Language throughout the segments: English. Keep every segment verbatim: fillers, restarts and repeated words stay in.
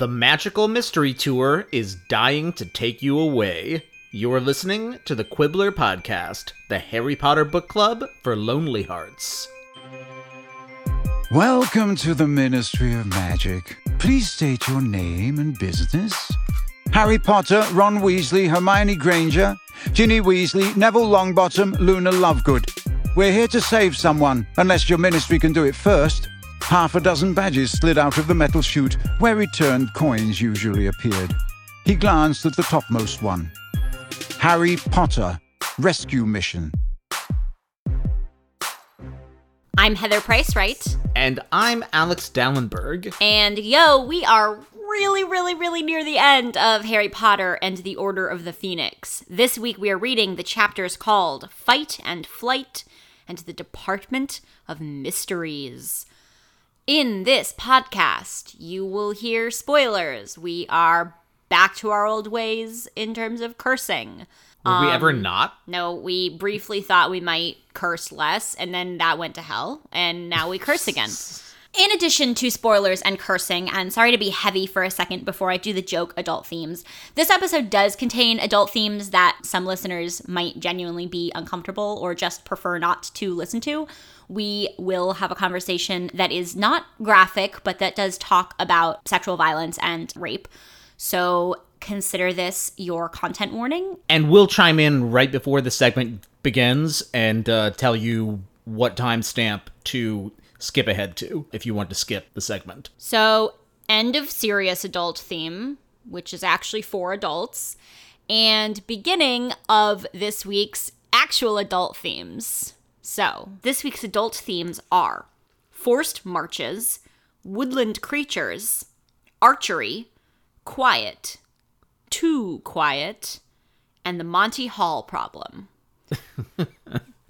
The Magical Mystery Tour is dying to take you away. You're listening to the Quibbler Podcast, the Harry Potter book club for lonely hearts. Welcome to the Ministry of Magic. Please state your name and business. Harry Potter, Ron Weasley, Hermione Granger, Ginny Weasley, Neville Longbottom, Luna Lovegood. We're here to save someone, unless your ministry can do it first. Half a dozen badges slid out of the metal chute, where returned coins usually appeared. He glanced at the topmost one. Harry Potter, Rescue Mission. I'm Heather Price-Wright. And I'm Alex Dallenberg. And yo, we are really, really, really near the end of Harry Potter and the Order of the Phoenix. This week we are reading the chapters called Fight and Flight and the Department of Mysteries. In this podcast, you will hear spoilers. We are back to our old ways in terms of cursing. Were um, we ever not? No, we briefly thought we might curse less, and then that went to hell, and now we curse again. In addition to spoilers and cursing, and sorry to be heavy for a second before I do the joke adult themes, this episode does contain adult themes that some listeners might genuinely be uncomfortable or just prefer not to listen to. We will have a conversation that is not graphic, but that does talk about sexual violence and rape. So consider this your content warning. And we'll chime in right before the segment begins and uh, tell you what timestamp to skip ahead to, if you want to skip the segment. So, end of serious adult theme, which is actually for adults, and beginning of this week's actual adult themes. So, this week's adult themes are forced marches, woodland creatures, archery, quiet, too quiet, and the Monty Hall problem.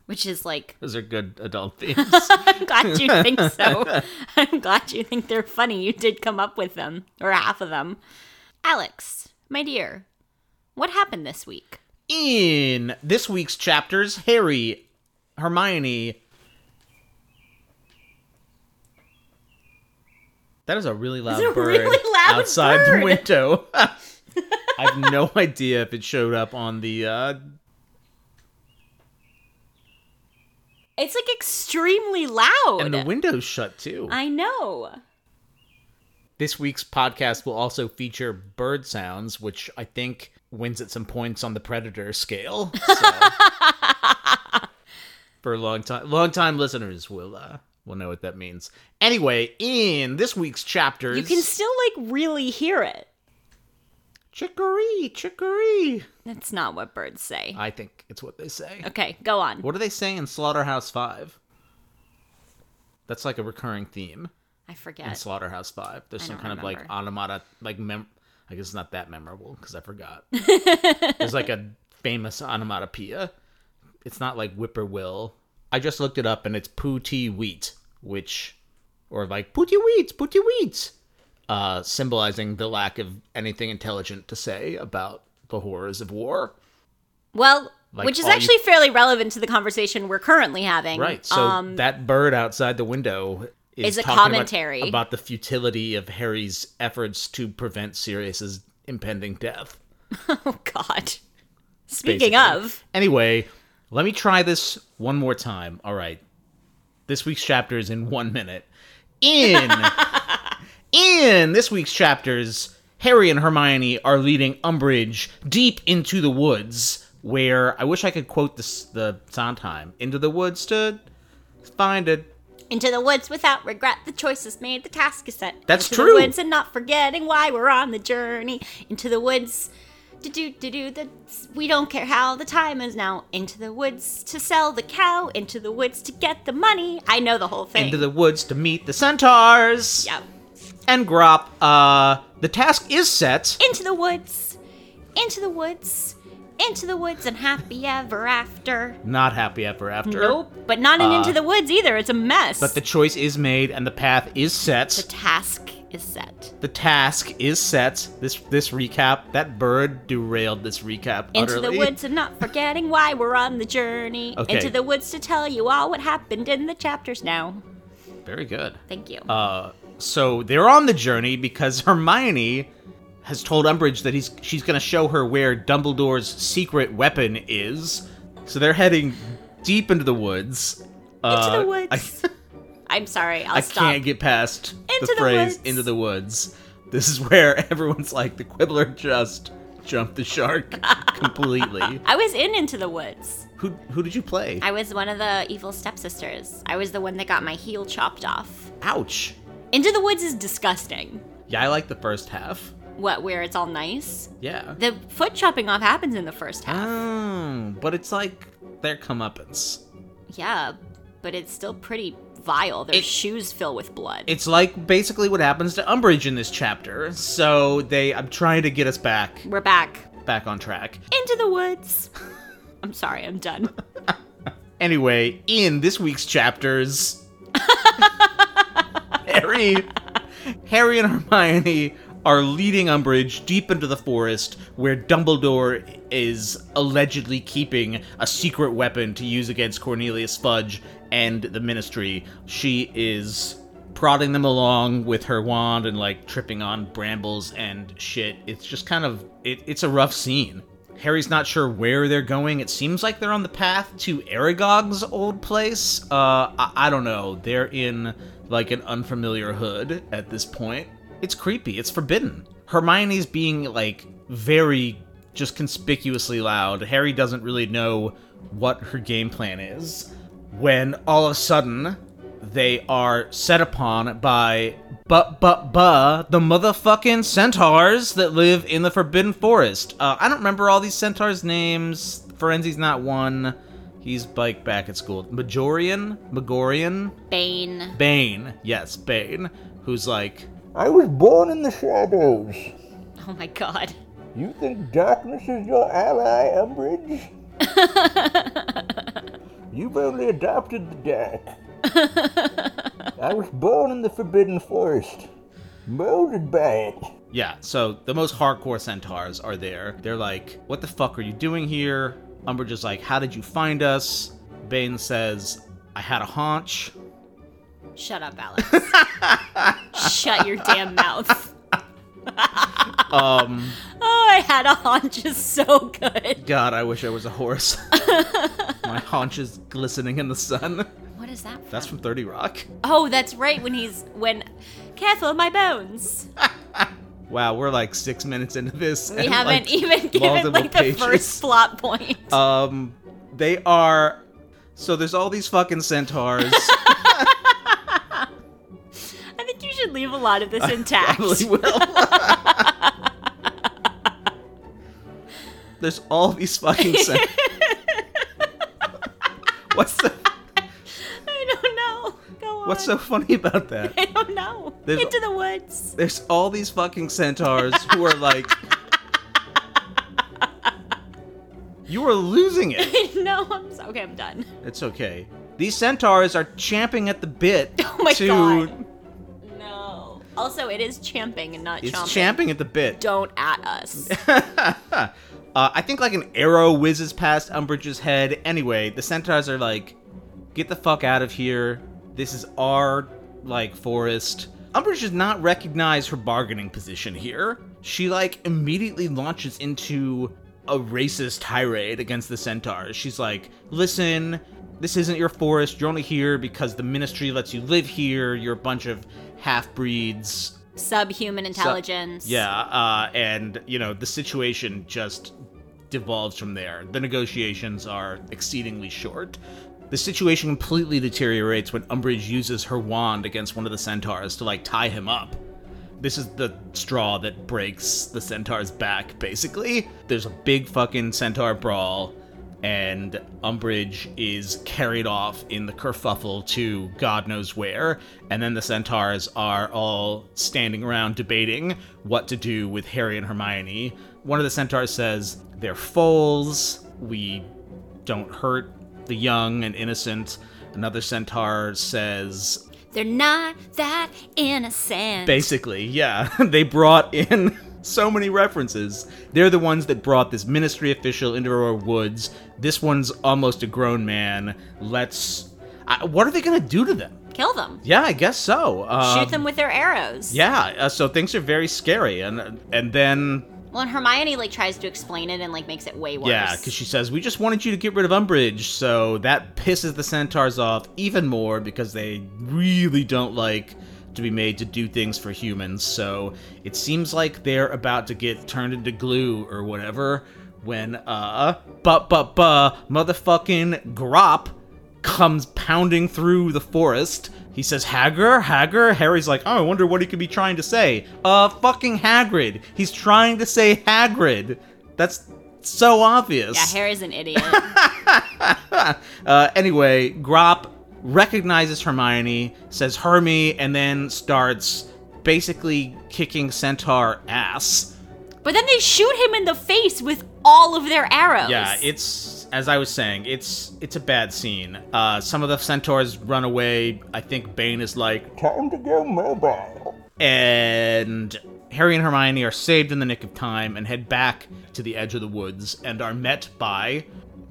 Which is like... Those are good adult themes. I'm glad you think so. I'm glad you think they're funny. You did come up with them, or half of them. Alex, my dear, what happened this week? In this week's chapters, Harry, Hermione... That is a really loud a bird really loud outside bird. The window. I have no idea if it showed up on the... Uh, It's, like, extremely loud. And the window's shut, too. I know. This week's podcast will also feature bird sounds, which I think wins at some points on the Predator scale. So. For a long time. Long-time listeners will uh, will know what that means. Anyway, in this week's chapters... You can still, like, really hear it. Chicory, chicory. That's not what birds say. I think it's what they say. Okay, go on. What do they say in Slaughterhouse Five? That's like a recurring theme. I forget. In Slaughterhouse Five, there's I some kind remember. of like onomata, like mem. I guess it's not that memorable because I forgot. There's like a famous onomatopoeia. It's not like whippoorwill. I just looked it up and it's Poo Tee Wheat, which, or like Poo Tee Wheat, Poo Tee Wheat. Uh, symbolizing the lack of anything intelligent to say about the horrors of war. Well, like which is actually you... fairly relevant to the conversation we're currently having. Right, so um, that bird outside the window is, is a talking commentary about, about the futility of Harry's efforts to prevent Sirius's impending death. Oh, God. Speaking Basically. of. Anyway, let me try this one more time. All right. This week's chapter is in one minute. In... In this week's chapters, Harry and Hermione are leading Umbridge deep into the woods, where I wish I could quote this, the Sondheim. Into the woods to find it. Into the woods without regret, the choice is made, the task is set. That's into true. Into the woods and not forgetting why we're on the journey. Into the woods, do do do do. The we don't care how the time is now. Into the woods to sell the cow. Into the woods to get the money. I know the whole thing. Into the woods to meet the centaurs. Yep. And Grawp, uh, the task is set. Into the woods, into the woods, into the woods, and happy ever after. Not happy ever after. Nope, but not in uh, Into the Woods either. It's a mess. But the choice is made, and the path is set. The task is set. The task is set. This this recap, that bird derailed this recap utterly. Into the woods and not forgetting why we're on the journey. Okay. Into the woods to tell you all what happened in the chapters now. Very good. Thank you. Uh... So they're on the journey because Hermione has told Umbridge that he's she's going to show her where Dumbledore's secret weapon is. So they're heading deep into the woods. Uh, into the woods. I, I'm sorry, I'll I stop. I can't get past into the phrase, the into the woods. This is where everyone's like, the Quibbler just jumped the shark completely. I was in Into the Woods. Who who did you play? I was one of the evil stepsisters. I was the one that got my heel chopped off. Ouch. Into the Woods is disgusting. Yeah, I like the first half. What, where it's all nice? Yeah. The foot chopping off happens in the first half. Oh, but it's like their comeuppance. Yeah, but it's still pretty vile. Their it, shoes fill with blood. It's like basically what happens to Umbridge in this chapter. So they, I'm trying to get us back. We're back. Back on track. Into the woods. I'm sorry, I'm done. Anyway, in this week's chapters, Harry, Harry and Hermione are leading Umbridge deep into the forest where Dumbledore is allegedly keeping a secret weapon to use against Cornelius Fudge and the Ministry. She is prodding them along with her wand and, like, tripping on brambles and shit. It's just kind of, it, it's a rough scene. Harry's not sure where they're going. It seems like they're on the path to Aragog's old place. Uh, I, I don't know. They're in, like, an unfamiliar hood at this point. It's creepy. It's forbidden. Hermione's being, like, very just conspicuously loud. Harry doesn't really know what her game plan is. When all of a sudden, they are set upon by but but but, the motherfucking centaurs that live in the Forbidden Forest. Uh, I don't remember all these centaurs' names. Ferenzi's not one. He's, like, back at school. Magorian? Magorian? Bane. Bane. Yes, Bane. Who's like, I was born in the shadows. Oh my god. You think darkness is your ally, Umbridge? You've only adopted the dark. I was born in the Forbidden Forest, molded by it. Yeah, so the most hardcore centaurs are there. They're like, what the fuck are you doing here? Umbridge is like, how did you find us? Bane says, I had a hunch. Shut up, Alex. Shut your damn mouth. um, oh, I had a haunch is so good. God, I wish I was a horse. My haunch is glistening in the sun. What is that from? That's from thirty Rock. Oh, that's right, when he's, when, careful, my bones. Wow, we're like six minutes into this. We haven't like even given like pages. The first plot point. Um, they are, so there's all these fucking centaurs. Should leave a lot of this intact. I probably will. There's all these fucking cent- What's the I don't know. Go on. What's so funny about that? I don't know. There's, Into the woods. There's all these fucking centaurs who are like, you are losing it. No, I'm so- okay, I'm done. It's okay. These centaurs are champing at the bit. Oh my to- god. Also, it is champing and not chomping. It's champing at the bit. Don't at us. uh, I think like an arrow whizzes past Umbridge's head. Anyway, the centaurs are like, get the fuck out of here. This is our, like, forest. Umbridge does not recognize her bargaining position here. She, like, immediately launches into a racist tirade against the centaurs. She's like, listen, this isn't your forest. You're only here because the ministry lets you live here. You're a bunch of half-breeds. Subhuman intelligence. Sub- yeah, uh, and, you know, the situation just devolves from there. The negotiations are exceedingly short. The situation completely deteriorates when Umbridge uses her wand against one of the centaurs to, like, tie him up. This is the straw that breaks the centaur's back, basically. There's a big fucking centaur brawl. And Umbridge is carried off in the kerfuffle to God knows where. And then the centaurs are all standing around debating what to do with Harry and Hermione. One of the centaurs says, they're foals. We don't hurt the young and innocent. Another centaur says, they're not that innocent. Basically, yeah. They brought in so many references. They're the ones that brought this ministry official into our woods. This one's almost a grown man. Let's... I, what are they going to do to them? kill them. Yeah, I guess so. Um, Shoot them with their arrows. Yeah, uh, so things are very scary. And and then... Well, and Hermione, like, tries to explain it and, like, makes it way worse. Yeah, because she says, we just wanted you to get rid of Umbridge, so that pisses the centaurs off even more because they really don't like to be made to do things for humans, so it seems like they're about to get turned into glue or whatever when, uh, ba-ba-ba, motherfucking Grawp comes pounding through the forest. He says, Hagrid, Hagrid. Harry's like, oh, I wonder what he could be trying to say. Uh, fucking Hagrid. He's trying to say Hagrid. That's so obvious. Yeah, Harry's an idiot. uh, anyway, Grawp recognizes Hermione, says Hermy, and then starts basically kicking Centaur ass. But then they shoot him in the face with all of their arrows. Yeah, it's, as I was saying, it's it's a bad scene. Uh, some of the centaurs run away. I think Bane is like, time to go mobile. And Harry and Hermione are saved in the nick of time and head back to the edge of the woods and are met by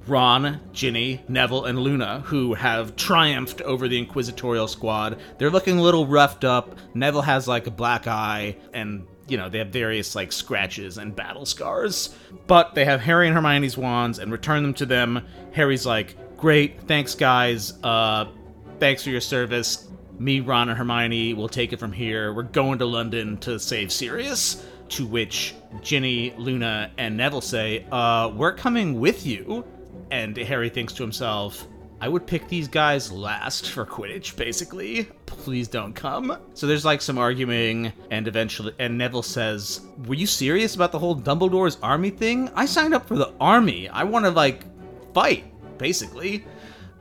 Ron, Ginny, Neville, and Luna, who have triumphed over the Inquisitorial Squad. They're looking a little roughed up. Neville has, like, a black eye, and, you know, they have various, like, scratches and battle scars. But they have Harry and Hermione's wands and return them to them. Harry's like, great, thanks, guys. Uh, thanks for your service. Me, Ron, and Hermione will take it from here. We're going to London to save Sirius. To which Ginny, Luna, and Neville say, uh, we're coming with you. And Harry thinks to himself, I would pick these guys last for Quidditch, basically. Please don't come. So there's, like, some arguing, and eventually, and Neville says, were you serious about the whole Dumbledore's Army thing? I signed up for the army. I want to, like, fight, basically.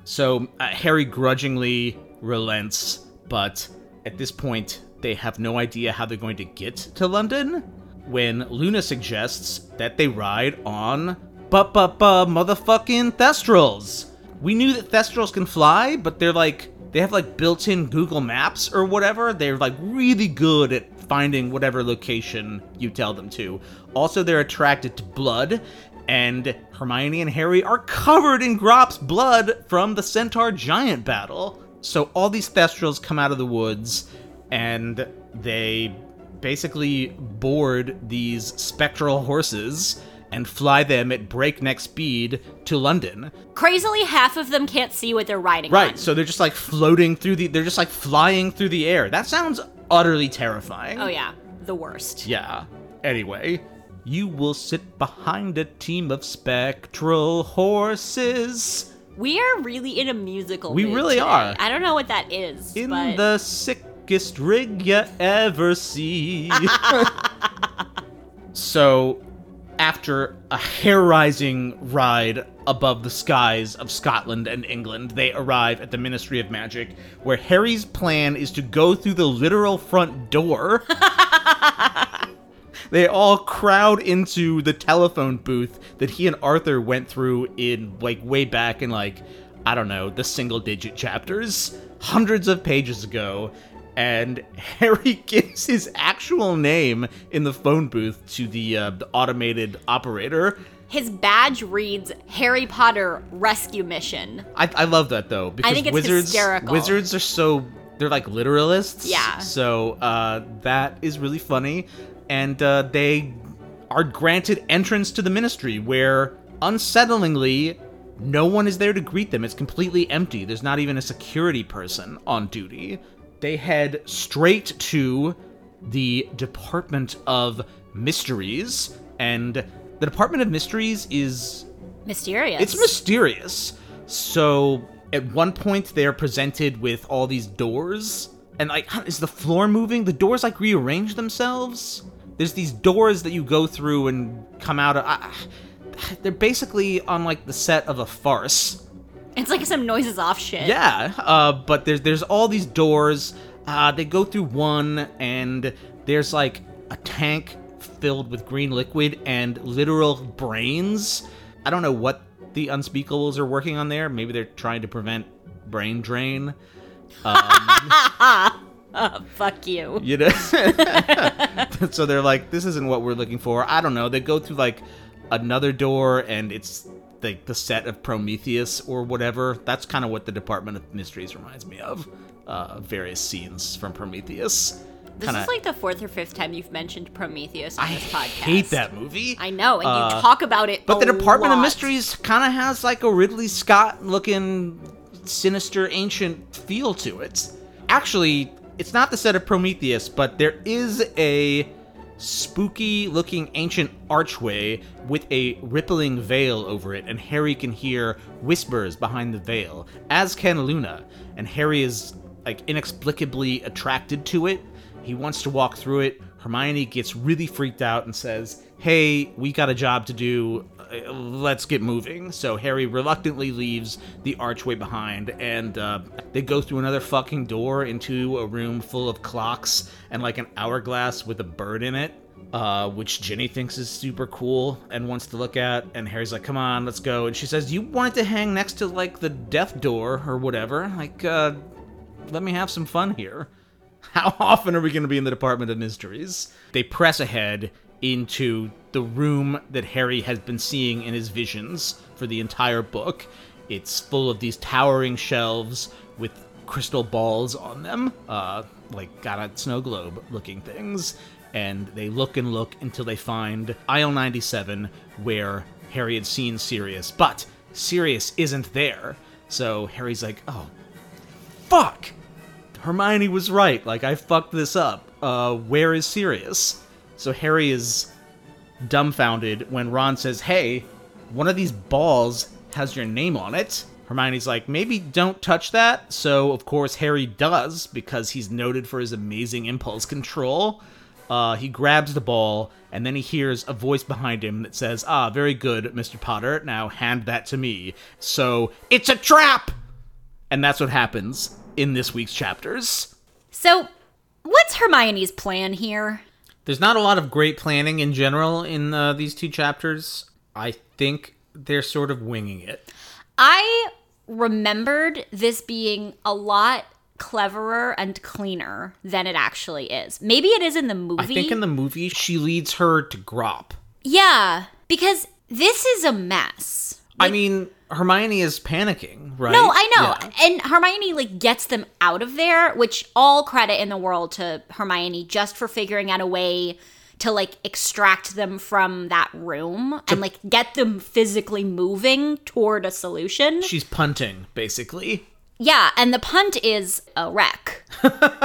So uh, Harry grudgingly relents, but at this point, they have no idea how they're going to get to London, when Luna suggests that they ride on ba-ba-ba motherfucking Thestrals. We knew that Thestrals can fly, but they're like, they have like built-in Google Maps or whatever. They're like really good at finding whatever location you tell them to. Also, they're attracted to blood, and Hermione and Harry are covered in Grawp's blood from the Centaur Giant battle. So all these Thestrals come out of the woods, and they basically board these spectral horses and fly them at breakneck speed to London. Crazily, half of them can't see what they're riding right, on. Right, so they're just like floating through the, they're just like flying through the air. That sounds utterly terrifying. Oh yeah, the worst. Yeah. Anyway, you will sit behind a team of spectral horses. We are really in a musical We mood really today. Are. I don't know what that is, In but... the sickest rig you ever see. So, after a hair-raising ride above the skies of Scotland and England, they arrive at the Ministry of Magic, where Harry's plan is to go through the literal front door. They all crowd into the telephone booth that he and Arthur went through in, like, way back in, like, I don't know, the single-digit chapters, hundreds of pages ago. And Harry gives his actual name in the phone booth to the, uh, the automated operator. His badge reads Harry Potter Rescue Mission. I, I love that, though, because I think it's wizards, hysterical. Wizards are so, they're like literalists. Yeah. So uh, that is really funny. And uh, they are granted entrance to the ministry where, unsettlingly, no one is there to greet them. It's completely empty. There's not even a security person on duty. They head straight to the Department of Mysteries, and the Department of Mysteries is... mysterious. It's mysterious. So at one point, they're presented with all these doors, and, like, is the floor moving? The doors, like, rearrange themselves? There's these doors that you go through and come out of... Uh, they're basically on, like, the set of a farce. It's like some noises off shit. Yeah, uh, but there's there's all these doors. Uh, they go through one, and there's like a tank filled with green liquid and literal brains. I don't know what the unspeakables are working on there. Maybe they're trying to prevent brain drain. Um, oh, fuck you. You know. So they're like, this isn't what we're looking for. I don't know. They go through like another door, and it's like the, the set of Prometheus or whatever. That's kind of what the Department of Mysteries reminds me of. uh, various scenes from Prometheus. This Kinda, is like the fourth or fifth time you've mentioned Prometheus on I this podcast. I hate that movie. I know, and uh, you talk about it But the Department lot. of Mysteries kind of has like a Ridley Scott-looking, sinister, ancient feel to it. Actually, it's not the set of Prometheus, but there is a spooky-looking ancient archway with a rippling veil over it, and Harry can hear whispers behind the veil, as can Luna. And Harry is like inexplicably attracted to it. He wants to walk through it. Hermione gets really freaked out and says, hey, we got a job to do. Let's get moving. So Harry reluctantly leaves the archway behind, and uh, they go through another fucking door into a room full of clocks and like an hourglass with a bird in it, uh, which Ginny thinks is super cool and wants to look at. And Harry's like, come on, let's go. And she says, you wanted to hang next to like the death door or whatever. Like, uh, let me have some fun here. How often are we going to be in the Department of Mysteries? They press ahead into the room that Harry has been seeing in his visions for the entire book. It's full of these towering shelves with crystal balls on them, uh, like got a snow globe looking things. And they look and look until they find aisle ninety-seven, where Harry had seen Sirius, but Sirius isn't there. So Harry's like, oh, fuck! Hermione was right. Like, I fucked this up. Uh, where is Sirius? So Harry is dumbfounded when Ron says, hey, one of these balls has your name on it. Hermione's like, maybe don't touch that. So, of course, Harry does, because he's noted for his amazing impulse control. Uh, he grabs the ball, and then he hears a voice behind him that says, ah, very good, Mister Potter. Now hand that to me. So, it's a trap! And that's what happens in this week's chapters. So, what's Hermione's plan here? There's not a lot of great planning in general in uh, these two chapters. I think they're sort of winging it. I remembered this being a lot cleverer and cleaner than it actually is. Maybe it is in the movie. I think in the movie, she leads her to Grawp. Yeah, because this is a mess. Like, I mean, Hermione is panicking, right? No, I know. Yeah. And Hermione, like, gets them out of there, which all credit in the world to Hermione just for figuring out a way to, like, extract them from that room and, like, get them physically moving toward a solution. She's punting, basically. Yeah, and the punt is a wreck.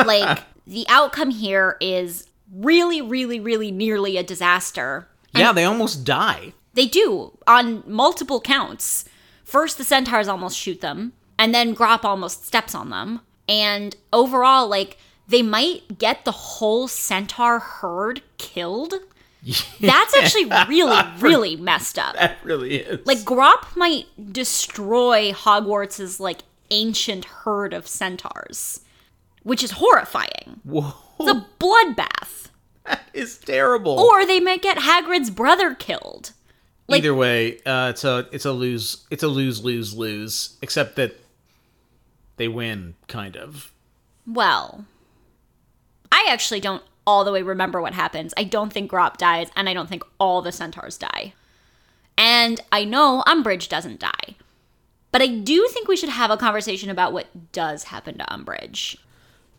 Like, the outcome here is really, really, really nearly a disaster. And yeah, they almost die. They do, on multiple counts. First, the centaurs almost shoot them, and then Grawp almost steps on them. And overall, like, they might get the whole centaur herd killed. Yeah. That's actually really, really messed up. That really is. Like, Grawp might destroy Hogwarts's, like, ancient herd of centaurs, which is horrifying. Whoa. It's a bloodbath. That is terrible. Or they might get Hagrid's brother killed. Like, either way, uh, it's a it's a lose it's a lose lose lose. Except that they win, kind of. Well, I actually don't all the way remember what happens. I don't think Grawp dies, and I don't think all the centaurs die. And I know Umbridge doesn't die, but I do think we should have a conversation about what does happen to Umbridge.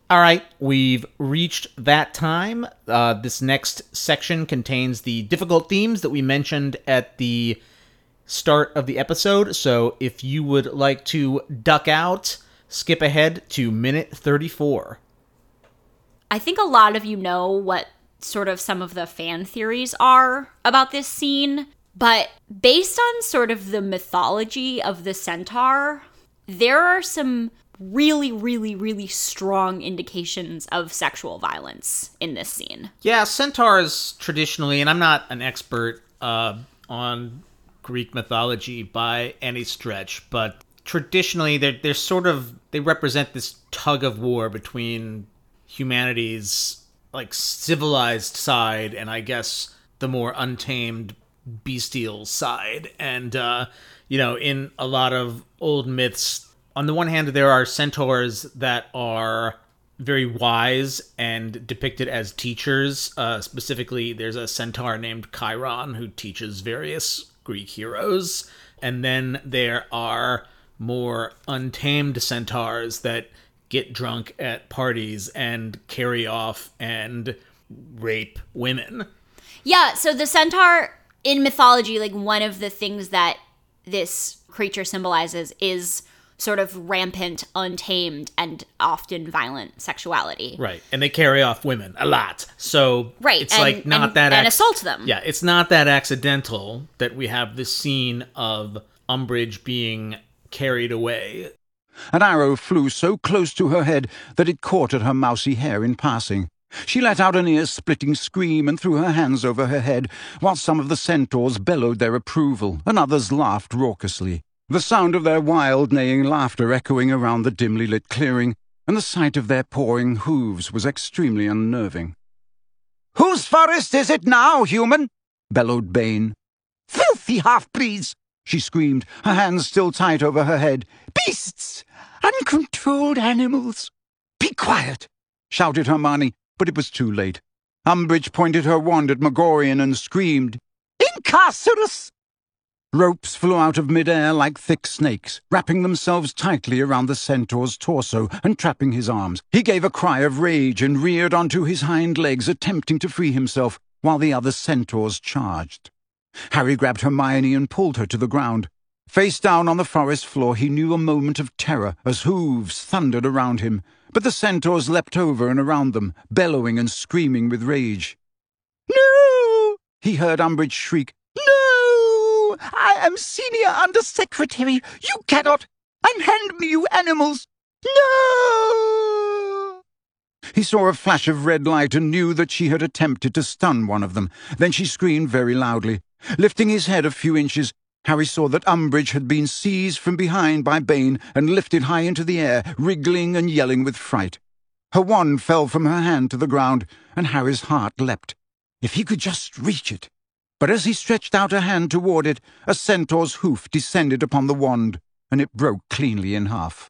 All right, we've reached that time. Uh, this next section contains the difficult themes that we mentioned at the start of the episode. So if you would like to duck out, skip ahead to minute thirty-four. I think a lot of you know what sort of some of the fan theories are about this scene, but based on sort of the mythology of the centaur, there are some really, really, really strong indications of sexual violence in this scene. Yeah, centaurs traditionally, and I'm not an expert uh, on Greek mythology by any stretch, but traditionally they're, they're sort of, they represent this tug of war between humanity's like civilized side and I guess the more untamed bestial side. And, uh, you know, in a lot of old myths, on the one hand, there are centaurs that are very wise and depicted as teachers. Uh, specifically, there's a centaur named Chiron who teaches various Greek heroes. And then there are more untamed centaurs that get drunk at parties and carry off and rape women. Yeah, so the centaur in mythology, like one of the things that this creature symbolizes is sort of rampant, untamed, and often violent sexuality. Right, and they carry off women a lot. So right. it's and, like not and, that... Ac- and assault them. Yeah, it's not that accidental that we have this scene of Umbridge being carried away. An arrow flew so close to her head that it caught at her mousy hair in passing. She let out an ear-splitting scream and threw her hands over her head, while some of the centaurs bellowed their approval, and others laughed raucously. The sound of their wild, neighing laughter echoing around the dimly lit clearing, and the sight of their pawing hooves was extremely unnerving. "Whose forest is it now, human?" bellowed Bane. "Filthy half-breeds!" she screamed, her hands still tight over her head. "Beasts! Uncontrolled animals!" "Be quiet!" shouted Hermione, but it was too late. Umbridge pointed her wand at Magorian and screamed, "Incarcerus!" Ropes flew out of midair like thick snakes, wrapping themselves tightly around the centaur's torso and trapping his arms. He gave a cry of rage and reared onto his hind legs, attempting to free himself, while the other centaurs charged. Harry grabbed Hermione and pulled her to the ground. Face down on the forest floor, he knew a moment of terror as hooves thundered around him, but the centaurs leapt over and around them, bellowing and screaming with rage. "No!" he heard Umbridge shriek. "No! I am Senior Undersecretary! You cannot! Unhand me, you animals! No!" He saw a flash of red light and knew that she had attempted to stun one of them. Then she screamed very loudly. Lifting his head a few inches, Harry saw that Umbridge had been seized from behind by Bane and lifted high into the air, wriggling and yelling with fright. Her wand fell from her hand to the ground, and Harry's heart leapt. If he could just reach it! But as he stretched out a hand toward it, a centaur's hoof descended upon the wand, and it broke cleanly in half.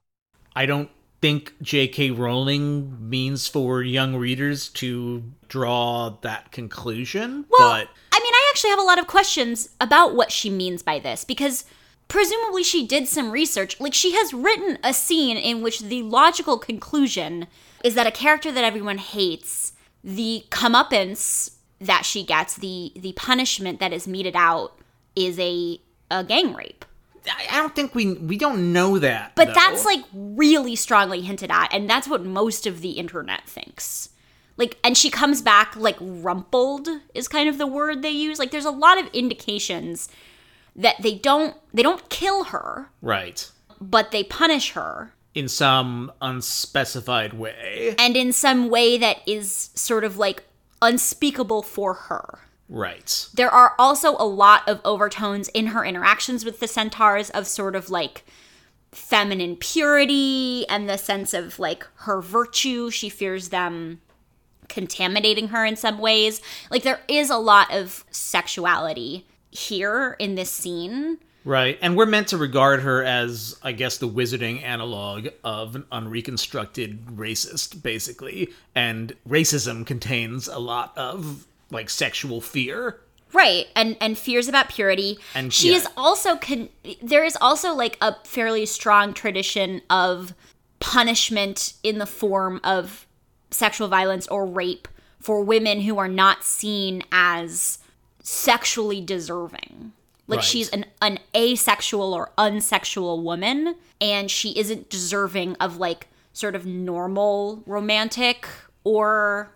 I don't think J K Rowling means for young readers to draw that conclusion, well, but... I mean, I actually have a lot of questions about what she means by this, because presumably she did some research. Like, she has written a scene in which the logical conclusion is that a character that everyone hates, the comeuppance that she gets, the the punishment that is meted out, is a, a gang rape. I don't think we we don't know that, but though. That's like really strongly hinted at, and that's what most of the internet thinks. Like, and she comes back, like, rumpled is kind of the word they use. Like, there's a lot of indications that they don't, they don't kill her. Right. But they punish her. In some unspecified way. And in some way that is sort of, like, unspeakable for her. Right. There are also a lot of overtones in her interactions with the centaurs of sort of, like, feminine purity and the sense of, like, her virtue. She fears them contaminating her in some ways. Like, there is a lot of sexuality here in this scene. Right, and we're meant to regard her as, I guess, the wizarding analog of an unreconstructed racist, basically. And racism contains a lot of, like, sexual fear. Right, and, and fears about purity. And she yeah. is also, con- there is also, like, a fairly strong tradition of punishment in the form of sexual violence or rape for women who are not seen as sexually deserving. Like, right. she's an, an asexual or unsexual woman, and she isn't deserving of, like, sort of normal romantic or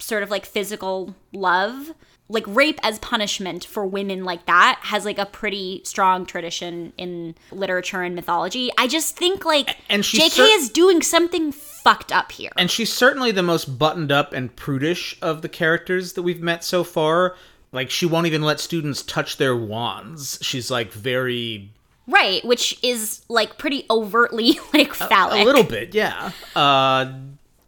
sort of, like, physical love. Like, rape as punishment for women like that has, like, a pretty strong tradition in literature and mythology. I just think, like, and J K cer- is doing something fucked up here. And she's certainly the most buttoned up and prudish of the characters that we've met so far. Like, she won't even let students touch their wands. She's, like, very... Right, which is, like, pretty overtly, like, phallic. A, a little bit, yeah. Uh,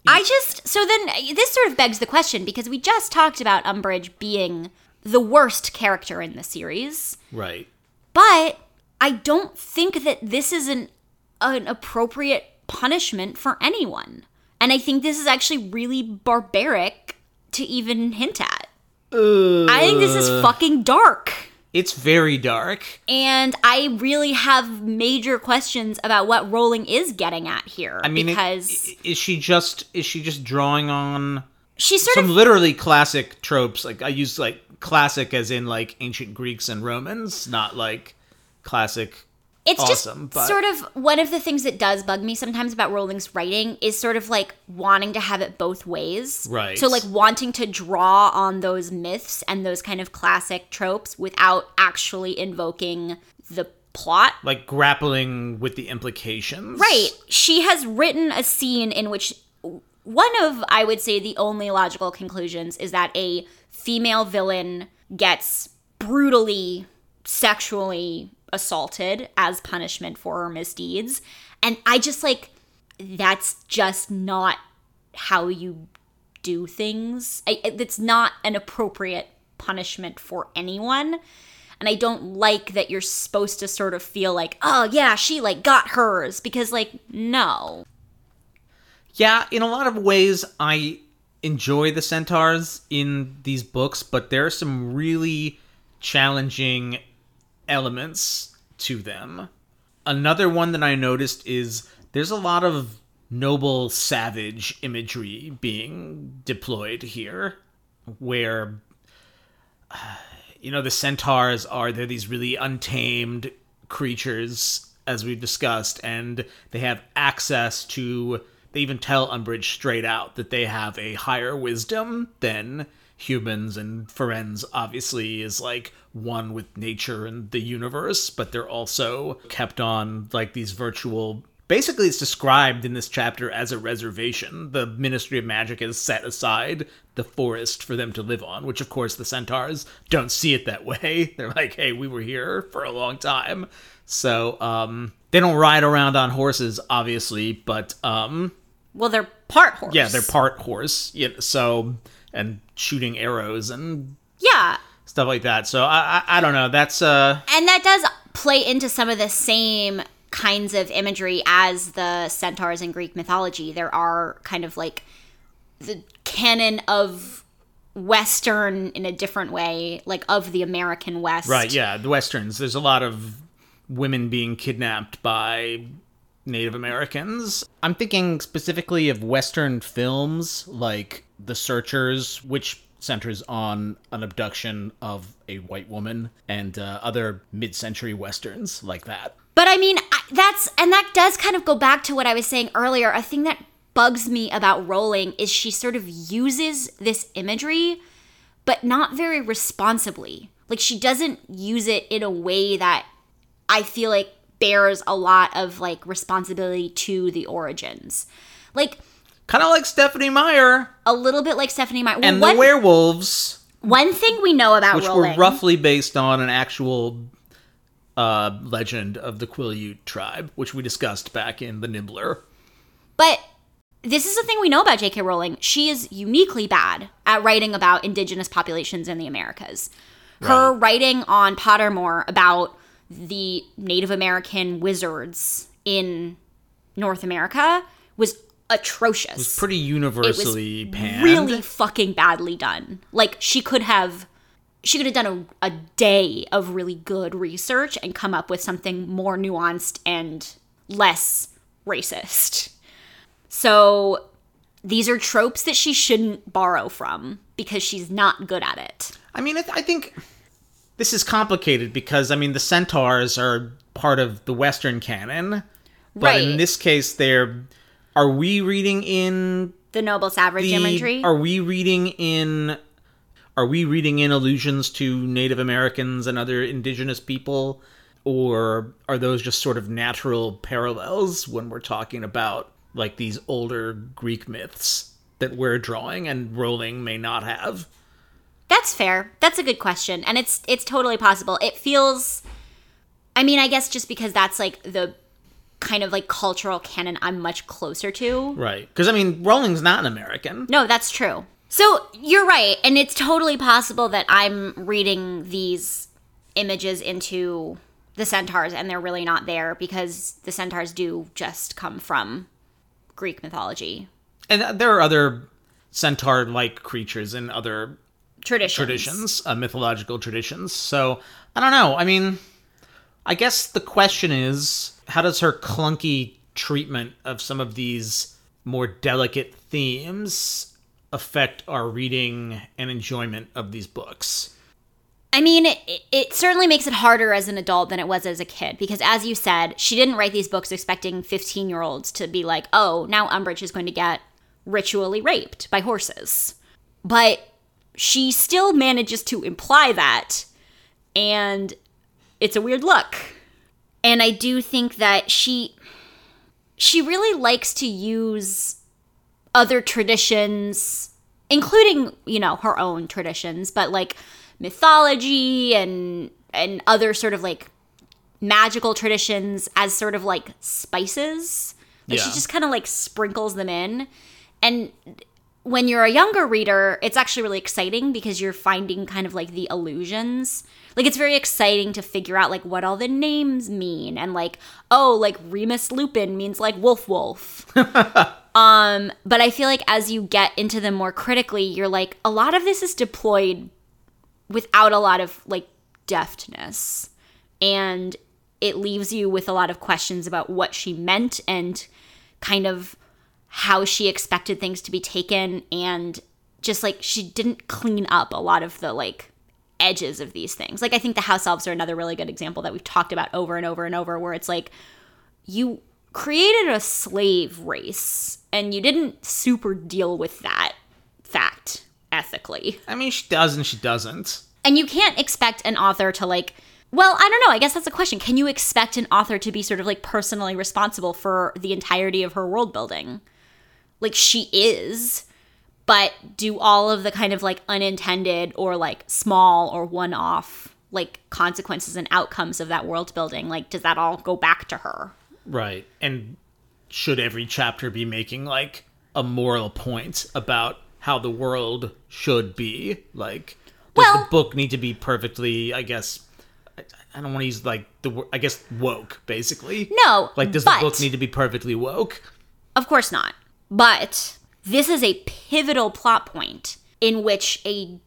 I just... So then, this sort of begs the question, because we just talked about Umbridge being the worst character in the series. Right. But I don't think that this is an, an appropriate punishment for anyone. And I think this is actually really barbaric to even hint at. Uh, I think this is fucking dark. It's very dark. And I really have major questions about what Rowling is getting at here. I mean, because it, is she just is she just drawing on she sort some of, literally classic tropes? Like, I use like classic as in like ancient Greeks and Romans, not like classic. It's awesome, just but. Sort of one of the things that does bug me sometimes about Rowling's writing is sort of like wanting to have it both ways. Right. So like wanting to draw on those myths and those kind of classic tropes without actually invoking the plot. Like grappling with the implications. Right. She has written a scene in which one of, I would say, the only logical conclusions is that a female villain gets brutally, sexually assaulted as punishment for her misdeeds. And I just like, that's just not how you do things. I, it's not an appropriate punishment for anyone. And I don't like that you're supposed to sort of feel like, oh yeah, she like got hers, because like, no. Yeah, in a lot of ways I enjoy the centaurs in these books, but there are some really challenging elements to them. Another one that I noticed is there's a lot of noble savage imagery being deployed here, where uh, you know the centaurs are they're these really untamed creatures, as we've discussed, and they have access to they even tell Umbridge straight out that they have a higher wisdom than humans, and Ferenz obviously is like one with nature and the universe, but they're also kept on like these virtual, basically it's described in this chapter as a reservation. The Ministry of Magic has set aside the forest for them to live on, which of course the centaurs don't see it that way. They're like, hey, we were here for a long time. So um they don't ride around on horses obviously, but um well they're part horse. Yeah, they're part horse. Yeah, so and shooting arrows and yeah stuff like that. So I, I I don't know. That's uh and that does play into some of the same kinds of imagery as the centaurs in Greek mythology. There are kind of like the canon of Western in a different way, like of the American West. Right. Yeah, the Westerns. There's a lot of women being kidnapped by Native Americans. I'm thinking specifically of Western films like The Searchers, which centers on an abduction of a white woman, and uh, other mid-century Westerns like that. But I mean, that's, and that does kind of go back to what I was saying earlier. A thing that bugs me about Rowling is she sort of uses this imagery, but not very responsibly. Like, she doesn't use it in a way that I feel like bears a lot of, like, responsibility to the origins. Like, kind of like Stephenie Meyer. A little bit like Stephenie Meyer. Well, and one, the werewolves. One thing we know about Rowling. Which Rowling, were roughly based on an actual uh, legend of the Quileute tribe, which we discussed back in The Nibbler. But this is the thing we know about J K Rowling. She is uniquely bad at writing about indigenous populations in the Americas. Her right. writing on Pottermore about the Native American wizards in North America was atrocious. It was pretty universally it was panned. Really fucking badly done. Like, she could have she could have done a, a day of really good research and come up with something more nuanced and less racist. So these are tropes that she shouldn't borrow from because she's not good at it. I mean, I, th- I think this is complicated because, I mean, the centaurs are part of the Western canon. But right. in this case, they're... Are we reading in the noble savage the, imagery? Are we reading in are we reading in allusions to Native Americans and other indigenous people, or are those just sort of natural parallels when we're talking about like these older Greek myths that we're drawing and Rowling may not have? That's fair. That's a good question, and it's it's totally possible. It feels I mean, I guess just because that's like the kind of like cultural canon I'm much closer to. Right. Because I mean, Rowling's not an American. No, that's true. So you're right. And it's totally possible that I'm reading these images into the centaurs and they're really not there, because the centaurs do just come from Greek mythology. And there are other centaur-like creatures in other traditions, traditions uh, mythological traditions. So I don't know. I mean, I guess the question is, how does her clunky treatment of some of these more delicate themes affect our reading and enjoyment of these books? I mean, it, it certainly makes it harder as an adult than it was as a kid, because as you said, she didn't write these books expecting fifteen-year-olds to be like, oh, now Umbridge is going to get ritually raped by horses. But she still manages to imply that, and it's a weird look. And I do think that she she really likes to use other traditions, including, you know, her own traditions, but like mythology and and other sort of like magical traditions as sort of like spices. Like, yeah. She just kind of like sprinkles them in. And when you're a younger reader, it's actually really exciting because you're finding kind of like the allusions. Like, it's very exciting to figure out like what all the names mean, and like, oh, like Remus Lupin means like wolf wolf. um, but I feel like as you get into them more critically, you're like, a lot of this is deployed without a lot of like deftness, and it leaves you with a lot of questions about what she meant and kind of how she expected things to be taken, and just like she didn't clean up a lot of the like edges of these things. Like, I think the house elves are another really good example that we've talked about over and over and over, where it's like, you created a slave race and you didn't super deal with that fact ethically. I mean, she does and she doesn't. And you can't expect an author to like, well, I don't know. I guess that's the question. Can you expect an author to be sort of like personally responsible for the entirety of her world building? Like, she is, but do all of the kind of, like, unintended or, like, small or one-off, like, consequences and outcomes of that world building, like, does that all go back to her? Right. And should every chapter be making, like, a moral point about how the world should be? Like, does well, the book need to be perfectly, I guess, I, I don't want to use, like, the I guess woke, basically. No, Like, does but, the book need to be perfectly woke? Of course not. But this is a pivotal plot point in which a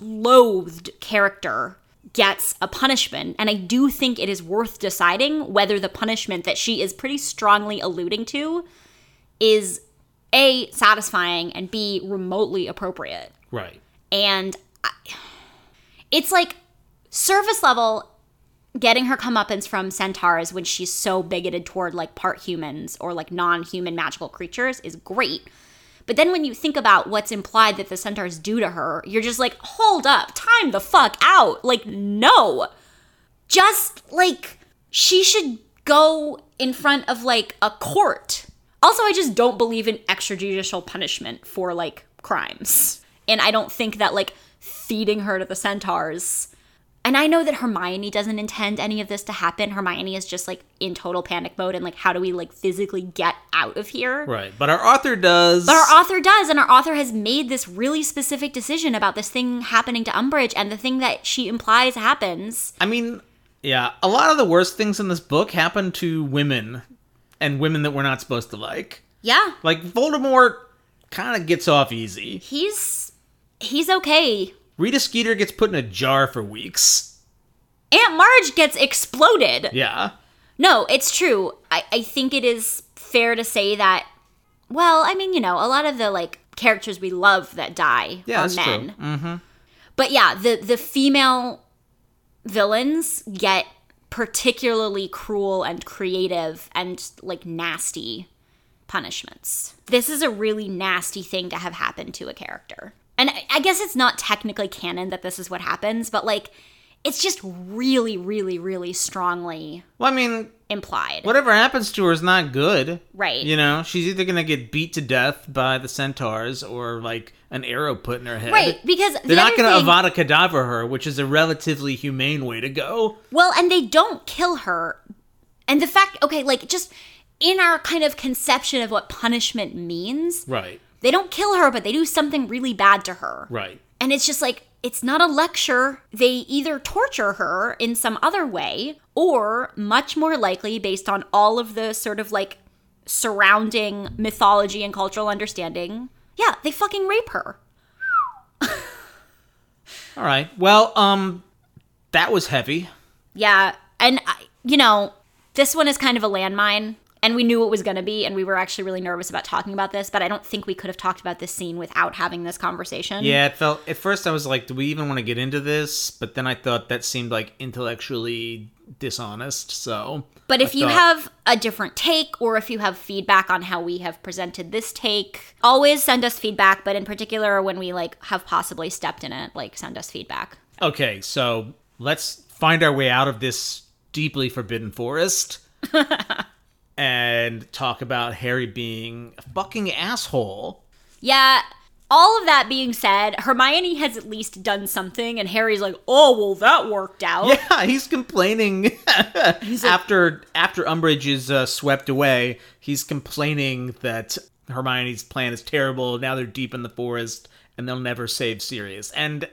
loathed character gets a punishment. And I do think it is worth deciding whether the punishment that she is pretty strongly alluding to is A, satisfying, and B, remotely appropriate. Right. And I, it's like surface level getting her comeuppance from centaurs when she's so bigoted toward, like, part humans or, like, non-human magical creatures is great. But then when you think about what's implied that the centaurs do to her, you're just like, hold up, time the fuck out. Like, no. Just, like, she should go in front of, like, a court. Also, I just don't believe in extrajudicial punishment for, like, crimes. And I don't think that, like, feeding her to the centaurs... And I know that Hermione doesn't intend any of this to happen. Hermione is just, like, in total panic mode and, like, how do we, like, physically get out of here? Right. But our author does. But our author does. And our author has made this really specific decision about this thing happening to Umbridge, and the thing that she implies happens. I mean, yeah. A lot of the worst things in this book happen to women, and women that we're not supposed to like. Yeah. Like, Voldemort kind of gets off easy. He's He's okay. Rita Skeeter gets put in a jar for weeks. Aunt Marge gets exploded. Yeah. No, it's true. I, I think it is fair to say that, well, I mean, you know, a lot of the, like, characters we love that die yeah, are men. True. Mm-hmm. But yeah, the, the female villains get particularly cruel and creative and, like, nasty punishments. This is a really nasty thing to have happen to a character. And I guess it's not technically canon that this is what happens, but, like, it's just really, really, really strongly well, I mean, implied. Whatever happens to her is not good. Right. You know, she's either going to get beat to death by the centaurs or, like, an arrow put in her head. Right, because They're the not going to Avada Kedavra her, which is a relatively humane way to go. Well, and they don't kill her. And the fact, okay, like, just in our kind of conception of what punishment means. Right. They don't kill her, but they do something really bad to her. Right. And it's just like, it's not a lecture. They either torture her in some other way, or much more likely, based on all of the sort of, like, surrounding mythology and cultural understanding, yeah, they fucking rape her. All right. Well, um, that was heavy. Yeah. And, you know, this one is kind of a landmine, and we knew it was going to be, and we were actually really nervous about talking about this, but I don't think we could have talked about this scene without having this conversation. Yeah, it felt, at first I was like, do we even want to get into this? But then I thought that seemed like intellectually dishonest, so. But if I you thought... have a different take, or if you have feedback on how we have presented this take, always send us feedback, but in particular when we, like, have possibly stepped in it, like, send us feedback. Okay, so let's find our way out of this deeply forbidden forest and talk about Harry being a fucking asshole. Yeah, all of that being said, Hermione has at least done something, and Harry's like, oh, well, that worked out. Yeah, he's complaining. he's after like, after Umbridge is uh, swept away, he's complaining that Hermione's plan is terrible, now they're deep in the forest, and they'll never save Sirius. And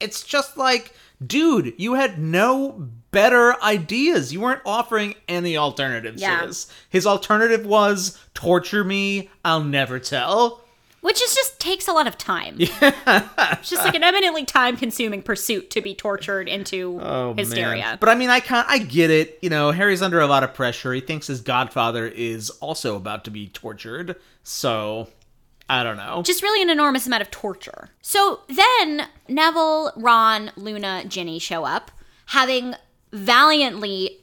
it's just like, dude, you had no better ideas. You weren't offering any alternatives yeah. to this. His alternative was, torture me, I'll never tell. Which is just takes a lot of time. Yeah. It's just like an eminently time-consuming pursuit to be tortured into oh, hysteria. Man. But I mean, I can't, I get it. You know, Harry's under a lot of pressure. He thinks his godfather is also about to be tortured. So... I don't know. Just really an enormous amount of torture. So then Neville, Ron, Luna, Ginny show up, having valiantly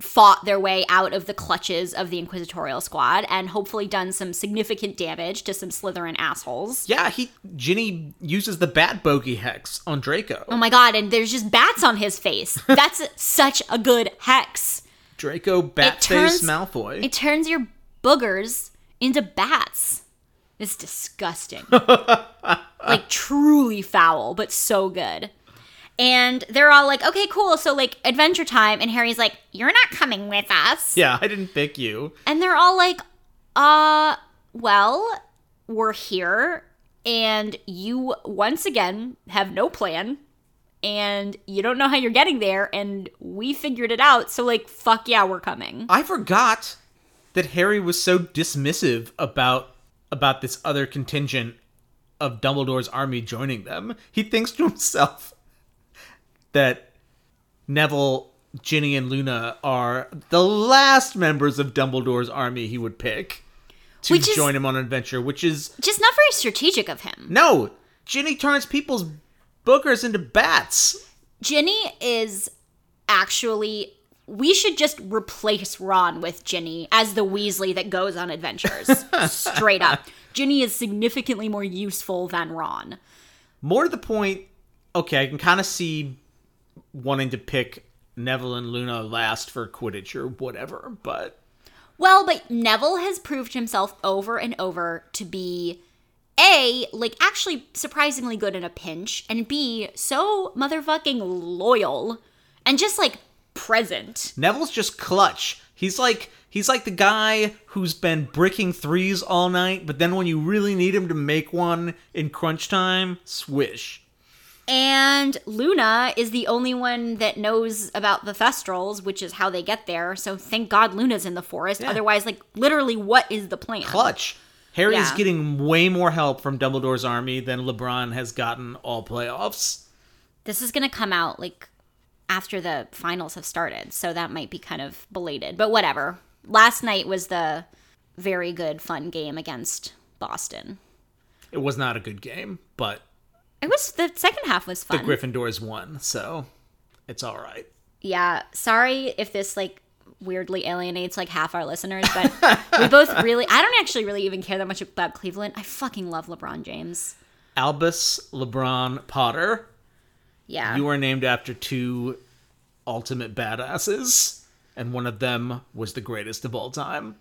fought their way out of the clutches of the Inquisitorial Squad and hopefully done some significant damage to some Slytherin assholes. Yeah, he Ginny uses the bat bogey hex on Draco. Oh my god, and there's just bats on his face. That's such a good hex. Draco bat face Malfoy. It turns your boogers into bats. It's disgusting. Like, truly foul, but so good. And they're all like, okay, cool. So, like, adventure time. And Harry's like, you're not coming with us. Yeah, I didn't pick you. And they're all like, uh, well, we're here. And you, once again, have no plan. And you don't know how you're getting there. And we figured it out. So, like, fuck yeah, we're coming. I forgot that Harry was so dismissive about... about this other contingent of Dumbledore's army joining them. He thinks to himself that Neville, Ginny, and Luna are the last members of Dumbledore's army he would pick to which join is, him on an adventure, which is... just not very strategic of him. No! Ginny turns people's boogers into bats. Ginny is actually... we should just replace Ron with Ginny as the Weasley that goes on adventures. Straight up. Ginny is significantly more useful than Ron. More to the point, okay, I can kind of see wanting to pick Neville and Luna last for Quidditch or whatever, but... well, but Neville has proved himself over and over to be, A, like, actually surprisingly good in a pinch, and B, so motherfucking loyal and just, like, present. Neville's just clutch. He's like he's like the guy who's been bricking threes all night, but then when you really need him to make one in crunch time, swish. And Luna is the only one that knows about the Thestrals, which is how they get there, so thank God Luna's in the forest. Yeah. Otherwise, like, literally, what is the plan? Clutch. Harry's yeah. getting way more help from Dumbledore's army than LeBron has gotten all playoffs. This is gonna come out, like, after the finals have started, so that might be kind of belated, but whatever. Last night was the very good, fun game against Boston. It was not a good game, but... it was, the second half was fun. The Gryffindors won, so it's all right. Yeah, sorry if this, like, weirdly alienates, like, half our listeners, but we both really... I don't actually really even care that much about Cleveland. I fucking love LeBron James. Albus LeBron Potter. Yeah. You were named after two ultimate badasses, and one of them was the greatest of all time.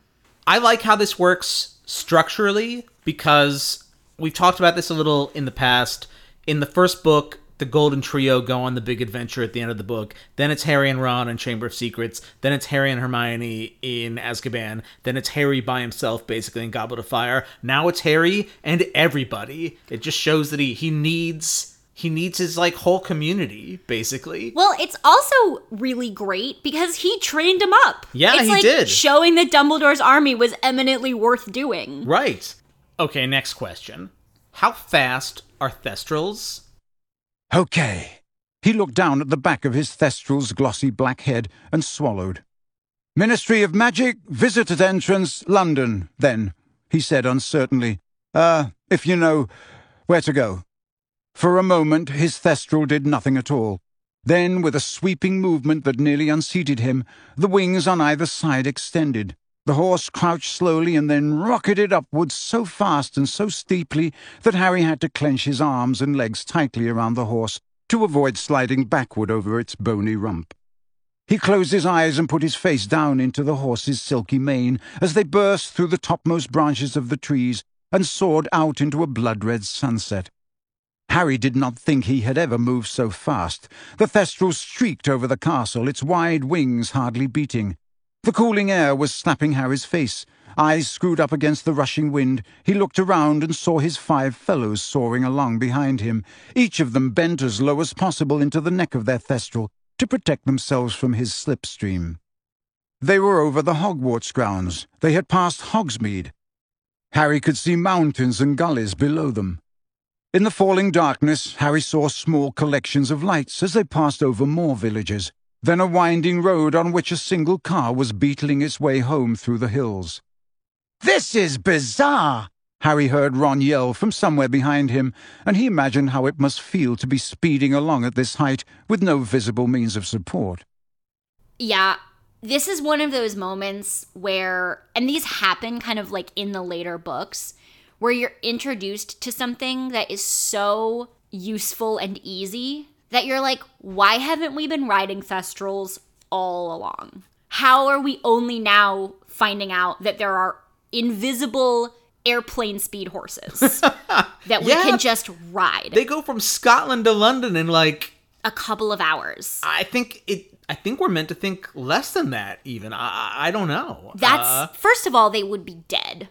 I like how this works structurally, because we've talked about this a little in the past. In the first book, the Golden Trio go on the big adventure at the end of the book. Then it's Harry and Ron in Chamber of Secrets. Then it's Harry and Hermione in Azkaban. Then it's Harry by himself, basically, in Goblet of Fire. Now it's Harry and everybody. It just shows that he, he needs... he needs his, like, whole community, basically. Well, it's also really great because he trained him up. Yeah, it's he like did. Showing that Dumbledore's army was eminently worth doing. Right. Okay, next question. How fast are Thestrals? Okay. He looked down at the back of his Thestral's glossy black head and swallowed. Ministry of Magic, Visitor's Entrance, London, then, he said uncertainly. Uh, if you know where to go. For a moment his Thestral did nothing at all. Then, with a sweeping movement that nearly unseated him, the wings on either side extended. The horse crouched slowly and then rocketed upwards so fast and so steeply that Harry had to clench his arms and legs tightly around the horse to avoid sliding backward over its bony rump. He closed his eyes and put his face down into the horse's silky mane as they burst through the topmost branches of the trees and soared out into a blood-red sunset. Harry did not think he had ever moved so fast. The Thestral streaked over the castle, its wide wings hardly beating. The cooling air was slapping Harry's face. Eyes screwed up against the rushing wind, he looked around and saw his five fellows soaring along behind him, each of them bent as low as possible into the neck of their Thestral to protect themselves from his slipstream. They were over the Hogwarts grounds. They had passed Hogsmeade. Harry could see mountains and gullies below them. In the falling darkness, Harry saw small collections of lights as they passed over more villages, then a winding road on which a single car was beetling its way home through the hills. "This is bizarre!" Harry heard Ron yell from somewhere behind him, and he imagined how it must feel to be speeding along at this height with no visible means of support. Yeah, this is one of those moments where, and these happen kind of like in the later books, where you're introduced to something that is so useful and easy that you're like, why haven't we been riding Thestrals all along? How are we only now finding out that there are invisible airplane speed horses that we yeah, can just ride? They go from Scotland to London in like a couple of hours. I think it. I think we're meant to think less than that even. I, I don't know. That's, uh, first of all, they would be dead.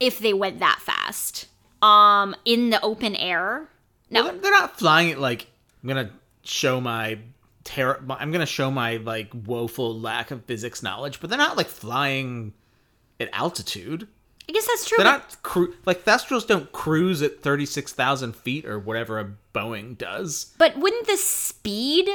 If they went that fast, um, in the open air, no, well, they're not flying it. Like I'm gonna show my terror. I'm gonna show my like woeful lack of physics knowledge, but they're not like flying at altitude. I guess that's true. They're not cru- like Thestrals don't cruise at thirty-six thousand feet or whatever a Boeing does. But wouldn't the speed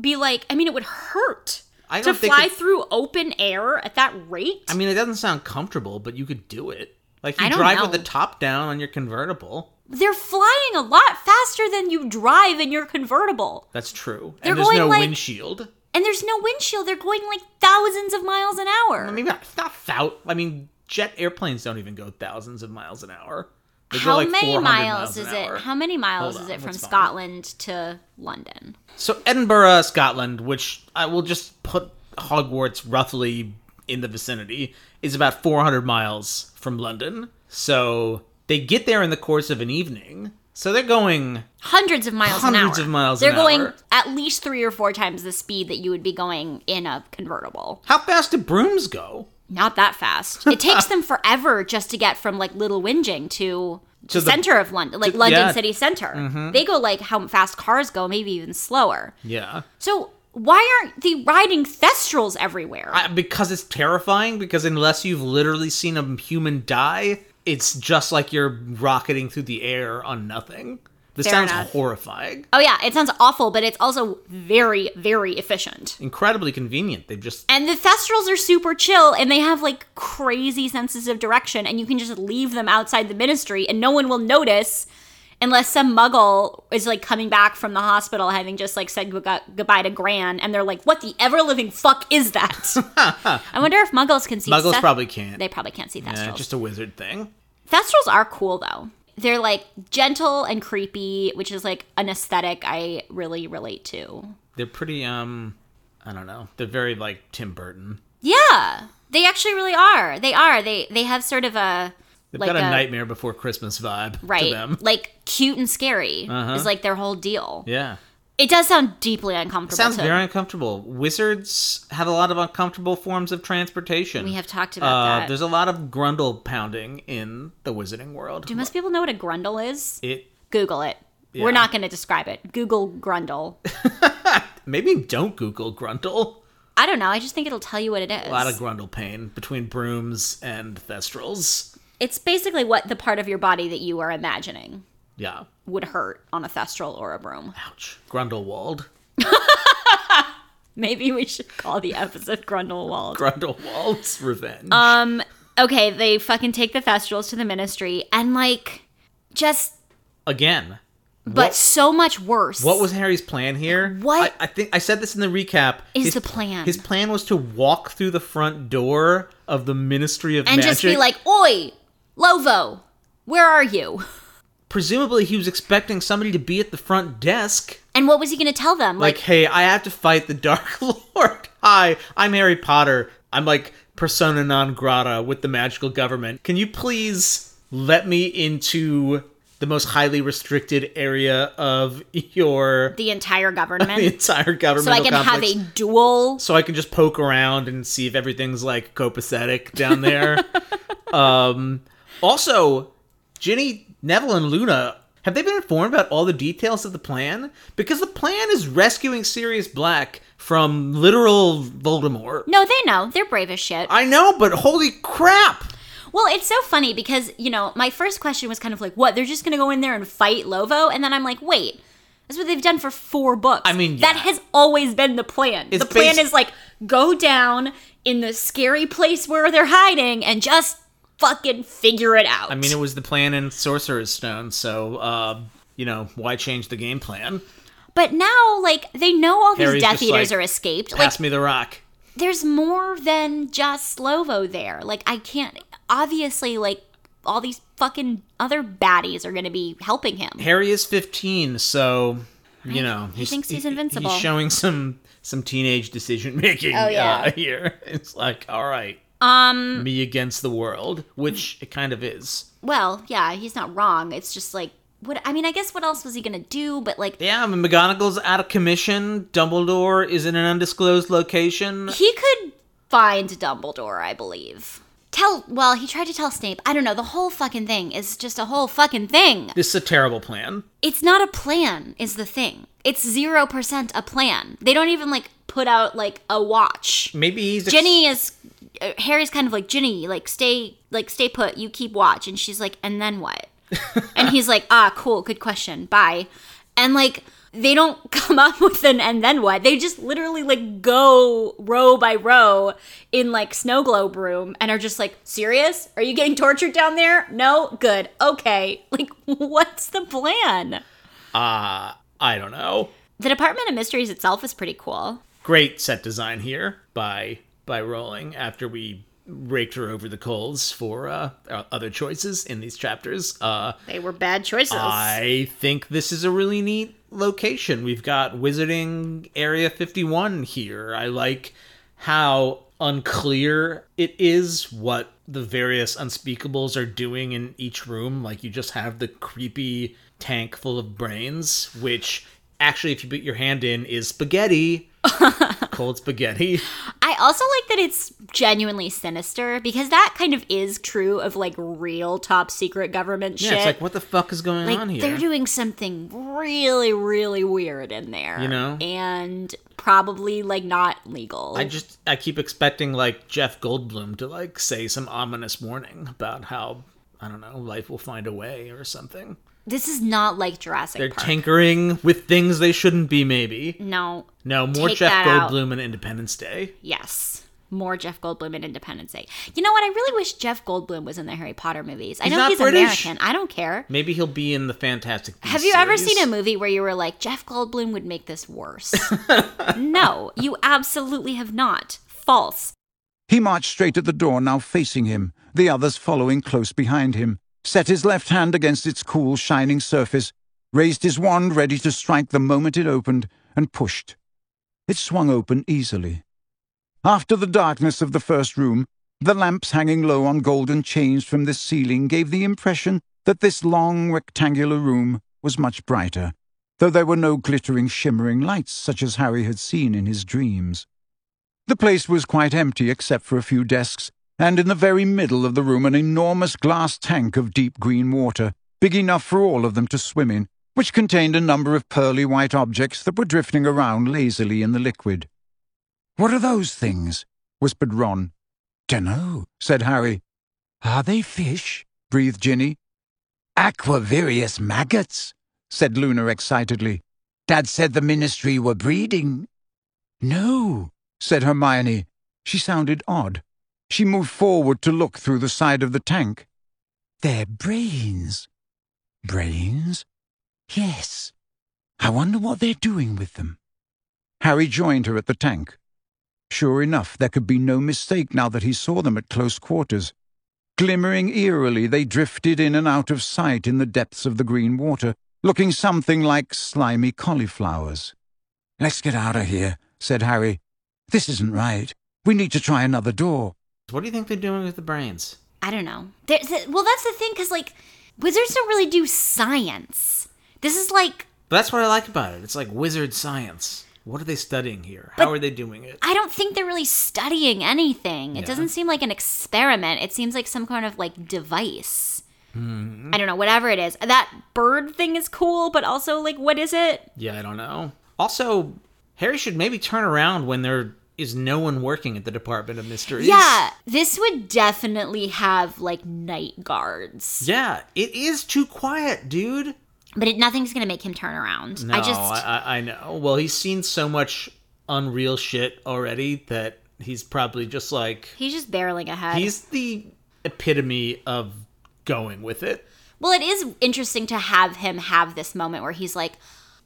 be like? I mean, it would hurt. I don't to think fly it- through open air at that rate. I mean, it doesn't sound comfortable, but you could do it. Like, you drive know. with the top down on your convertible. They're flying a lot faster than you drive in your convertible. That's true. They're and there's going no like, windshield. And there's no windshield. They're going, like, thousands of miles an hour. I mean, not, not thou- I mean, jet airplanes don't even go thousands of miles an hour. They How go, like, many miles, miles is it? How many miles Hold is on, it from Scotland to London? So, Edinburgh, Scotland, which I will just put Hogwarts roughly in the vicinity, is about four hundred miles from London. So they get there in the course of an evening. So they're going hundreds of miles an hour. Hundreds of miles an hour. They're going at least three or four times the speed that you would be going in a convertible. How fast do brooms go? Not that fast. It takes them forever just to get from like Little Whinging to, to the center of London, like to, London yeah. city center. Mm-hmm. They go like how fast cars go, maybe even slower. Yeah. So why aren't they riding Thestrals everywhere? I, because it's terrifying, because unless you've literally seen a human die, it's just like you're rocketing through the air on nothing. This Fair sounds enough. horrifying. Oh yeah, it sounds awful, but it's also very, very efficient. Incredibly convenient. They've just... And the Thestrals are super chill, and they have like crazy senses of direction, and you can just leave them outside the ministry, and no one will notice... Unless some muggle is, like, coming back from the hospital having just, like, said gu- goodbye to Gran, and they're like, what the ever-living fuck is that? I wonder if muggles can see... Muggles Seth- probably can't. They probably can't see Thestrals. Yeah, just a wizard thing. Thestrals are cool, though. They're, like, gentle and creepy, which is, like, an aesthetic I really relate to. They're pretty, um, I don't know. They're very, like, Tim Burton. Yeah. They actually really are. They are. They, they have sort of a... They've like got a, a Nightmare Before Christmas vibe right, to them. Like, cute and scary uh-huh. is, like, their whole deal. Yeah. It does sound deeply uncomfortable. It sounds very uncomfortable. Wizards have a lot of uncomfortable forms of transportation. We have talked about uh, that. There's a lot of grundle pounding in the wizarding world. Do most people know what a grundle is? It. Google it. Yeah. We're not going to describe it. Google grundle. Maybe don't Google grundle. I don't know. I just think it'll tell you what it is. A lot of grundle pain between brooms and Thestrals. It's basically what the part of your body that you are imagining. yeah, would hurt on a Thestral or a Broom. Ouch. Grindelwald. Maybe we should call the episode Grindelwald. Grindelwald's Revenge. Um, okay, they fucking take the Thestrals to the Ministry and, like, just... Again. But what, so much worse. What was Harry's plan here? What? I, I think I said this in the recap. Is his, the plan. His plan was to walk through the front door of the Ministry of Magic. And just be like, Oi, Lovo, where are you? Presumably he was expecting somebody to be at the front desk. And what was he going to tell them? Like, like, hey, I have to fight the Dark Lord. Hi, I'm Harry Potter. I'm like persona non grata with the magical government. Can you please let me into the most highly restricted area of your... The entire government. The entire government. So I can complex. have a duel. So I can just poke around and see if everything's like copacetic down there. um, also, Ginny, Neville, and Luna... Have they been informed about all the details of the plan? Because the plan is rescuing Sirius Black from literal Voldemort. No, they know. They're brave as shit. I know, but holy crap! Well, it's so funny because, you know, my first question was kind of like, what, they're just going to go in there and fight Lovo? And then I'm like, wait, that's what they've done for four books. I mean, yeah. That has always been the plan. It's the plan based- is like, go down in the scary place where they're hiding and just... fucking figure it out. I mean, it was the plan in Sorcerer's Stone, so, uh, you know, why change the game plan? But now, like, they know all these Harry's Death Eaters like, are escaped. Pass like, me the rock. There's more than just Lovo there. Like, I can't... Obviously, like, all these fucking other baddies are gonna be helping him. Harry is fifteen, so, you I know... He thinks he's invincible. He's showing some, some teenage decision-making oh, yeah. uh, here. It's like, all right. Um, me against the world, which it kind of is. Well, yeah, he's not wrong. It's just like, what? I mean, I guess what else was he going to do? But like... Yeah, I mean, McGonagall's out of commission. Dumbledore is in an undisclosed location. He could find Dumbledore, I believe. Tell... Well, he tried to tell Snape. I don't know. The whole fucking thing is just a whole fucking thing. This is a terrible plan. It's not a plan, is the thing. It's zero percent a plan. They don't even, like, put out, like, a watch. Maybe he's... Ex- Ginny is... Harry's kind of like, Ginny, like, stay, like, stay put, you keep watch. And she's like, and then what? And he's like, ah, cool, good question, bye. And, like, they don't come up with an and then what. They just literally, like, go row by row in, like, snow globe room and are just like, serious? Are you getting tortured down there? No? Good. Okay. Like, what's the plan? Uh, I don't know. The Department of Mysteries itself is pretty cool. Great set design here by... by Rowling, after we raked her over the coals for uh, other choices in these chapters. Uh, they were bad choices. I think this is a really neat location. We've got Wizarding Area fifty-one here. I like how unclear it is what the various unspeakables are doing in each room. Like, you just have the creepy tank full of brains, which actually, if you put your hand in, is spaghetti. Cold spaghetti. I also like that it's genuinely sinister, because that kind of is true of, like, real top secret government yeah, shit. Yeah, it's like, what the fuck is going like, on here? They're doing something really, really weird in there. You know? And probably, like, not legal. I just, I keep expecting, like, Jeff Goldblum to, like, say some ominous warning about how, I don't know, life will find a way or something. This is not like Jurassic They're Park. They're tinkering with things they shouldn't be, maybe. No. No, more Jeff Goldblum out. And Independence Day. Yes. More Jeff Goldblum and Independence Day. You know what? I really wish Jeff Goldblum was in the Harry Potter movies. He's I know he's British. American. I don't care. Maybe he'll be in the Fantastic Beasts Have you series. Ever seen a movie where you were like, Jeff Goldblum would make this worse? No, you absolutely have not. False. He marched straight at the door, now facing him, the others following close behind him. Set his left hand against its cool, shining surface, raised his wand ready to strike the moment it opened, and pushed. It swung open easily. After the darkness of the first room, the lamps hanging low on golden chains from the ceiling gave the impression that this long, rectangular room was much brighter, though there were no glittering, shimmering lights such as Harry had seen in his dreams. The place was quite empty except for a few desks, and in the very middle of the room an enormous glass tank of deep green water, big enough for all of them to swim in, which contained a number of pearly white objects that were drifting around lazily in the liquid. "What are those things?" whispered Ron. "Dunno," said Harry. "Are they fish?" breathed Ginny. Aquavirius maggots, said Luna excitedly. Dad said the Ministry were breeding. No, said Hermione. She sounded odd. She moved forward to look through the side of the tank. They're brains. Brains? Yes. I wonder what they're doing with them. Harry joined her at the tank. Sure enough, there could be no mistake now that he saw them at close quarters. Glimmering eerily, they drifted in and out of sight in the depths of the green water, looking something like slimy cauliflowers. Let's get out of here, said Harry. This isn't right. We need to try another door. What do you think they're doing with the brains? I don't know. Th- well, that's the thing, because, like, wizards don't really do science. This is like... But that's what I like about it. It's like wizard science. What are they studying here? How are they doing it? I don't think they're really studying anything. It yeah. doesn't seem like an experiment. It seems like some kind of, like, device. Hmm. I don't know, whatever it is. That bird thing is cool, but also, like, what is it? Yeah, I don't know. Also, Harry should maybe turn around when there is no one working at the Department of Mysteries. Yeah, this would definitely have, like, night guards. Yeah, it is too quiet, dude. But it, nothing's going to make him turn around. No, I, just... I, I know. Well, he's seen so much unreal shit already that he's probably just like... He's just barreling ahead. He's the epitome of going with it. Well, it is interesting to have him have this moment where he's like,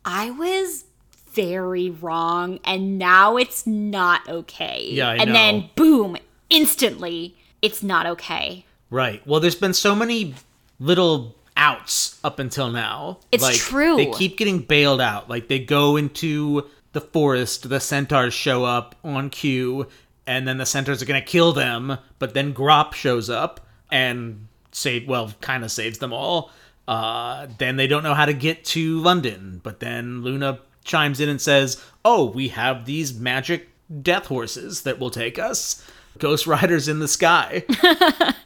I was very wrong, and now it's not okay. Yeah, I know. And then, boom, instantly, it's not okay. Right. Well, there's been so many little... outs up until now. It's like, true. They keep getting bailed out. Like, they go into the forest, the centaurs show up on cue, and then the centaurs are going to kill them, but then Grawp shows up and save, well, kind of saves them all. Uh, then they don't know how to get to London, but then Luna chimes in and says, oh, we have these magic death horses that will take us. Ghost Riders in the sky,